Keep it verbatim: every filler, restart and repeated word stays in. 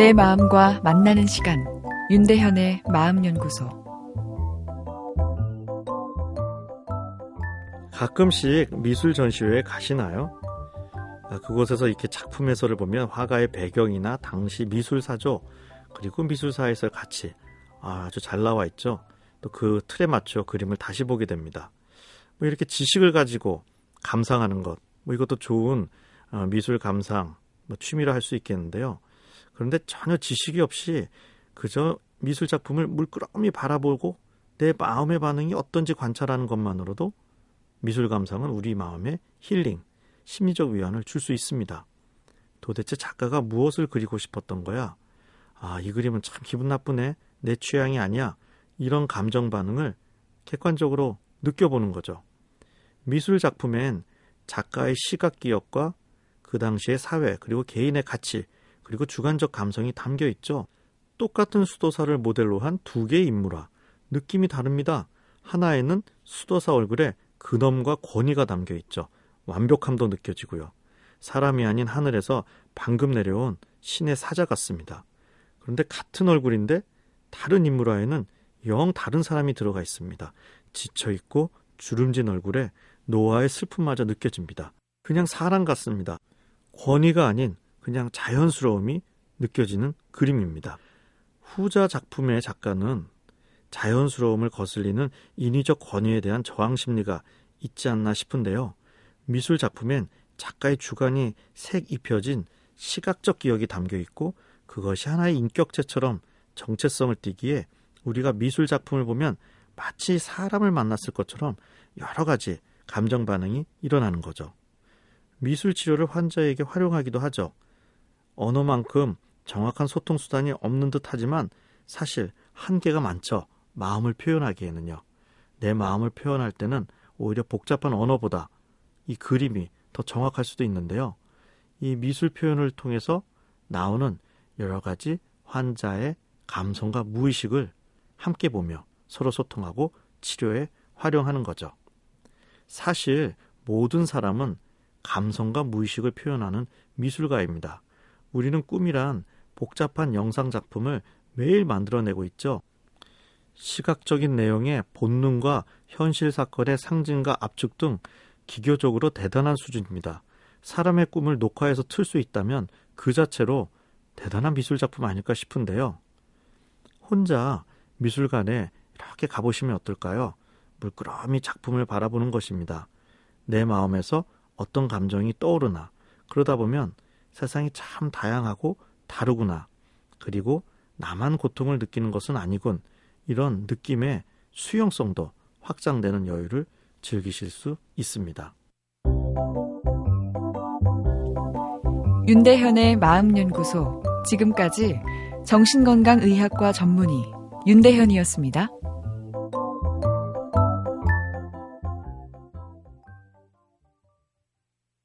내 마음과 만나는 시간, 윤대현의 마음연구소. 가끔씩 미술 전시회에 가시나요? 그곳에서 이렇게 작품 해설을 보면 화가의 배경이나 당시 미술사죠. 그리고 미술사에서 같이 아주 잘 나와 있죠. 또 그 틀에 맞춰 그림을 다시 보게 됩니다. 뭐 이렇게 지식을 가지고 감상하는 것, 뭐 이것도 좋은 미술 감상, 뭐 취미로 할 수 있겠는데요. 그런데 전혀 지식이 없이 그저 미술 작품을 물끄러미 바라보고 내 마음의 반응이 어떤지 관찰하는 것만으로도 미술 감상은 우리 마음에 힐링, 심리적 위안을 줄 수 있습니다. 도대체 작가가 무엇을 그리고 싶었던 거야? 아, 이 그림은 참 기분 나쁘네. 내 취향이 아니야. 이런 감정 반응을 객관적으로 느껴보는 거죠. 미술 작품엔 작가의 시각 기억과 그 당시의 사회, 그리고 개인의 가치, 그리고 주관적 감성이 담겨 있죠. 똑같은 수도사를 모델로 한 두 개의 인물화, 느낌이 다릅니다. 하나에는 수도사 얼굴에 근엄과 권위가 담겨 있죠. 완벽함도 느껴지고요. 사람이 아닌 하늘에서 방금 내려온 신의 사자 같습니다. 그런데 같은 얼굴인데 다른 인물화에는 영 다른 사람이 들어가 있습니다. 지쳐있고 주름진 얼굴에 노화의 슬픔마저 느껴집니다. 그냥 사람 같습니다. 권위가 아닌 그냥 자연스러움이 느껴지는 그림입니다. 후자 작품의 작가는 자연스러움을 거슬리는 인위적 권위에 대한 저항심리가 있지 않나 싶은데요. 미술 작품엔 작가의 주관이 색 입혀진 시각적 기억이 담겨 있고 그것이 하나의 인격체처럼 정체성을 띠기에 우리가 미술 작품을 보면 마치 사람을 만났을 것처럼 여러 가지 감정 반응이 일어나는 거죠. 미술 치료를 환자에게 활용하기도 하죠. 언어만큼 정확한 소통 수단이 없는 듯 하지만 사실 한계가 많죠. 마음을 표현하기에는요. 내 마음을 표현할 때는 오히려 복잡한 언어보다 이 그림이 더 정확할 수도 있는데요. 이 미술 표현을 통해서 나오는 여러 가지 환자의 감성과 무의식을 함께 보며 서로 소통하고 치료에 활용하는 거죠. 사실 모든 사람은 감성과 무의식을 표현하는 미술가입니다. 우리는 꿈이란 복잡한 영상 작품을 매일 만들어내고 있죠. 시각적인 내용의 본능과 현실 사건의 상징과 압축 등 기교적으로 대단한 수준입니다. 사람의 꿈을 녹화해서 틀 수 있다면 그 자체로 대단한 미술 작품 아닐까 싶은데요. 혼자 미술관에 이렇게 가보시면 어떨까요? 물끄러미 작품을 바라보는 것입니다. 내 마음에서 어떤 감정이 떠오르나, 그러다 보면 세상이 참 다양하고 다르구나, 그리고 나만 고통을 느끼는 것은 아니군, 이런 느낌의 수용성도 확장되는 여유를 즐기실 수 있습니다. 윤대현의 마음연구소, 지금까지 정신건강의학과 전문의 윤대현이었습니다.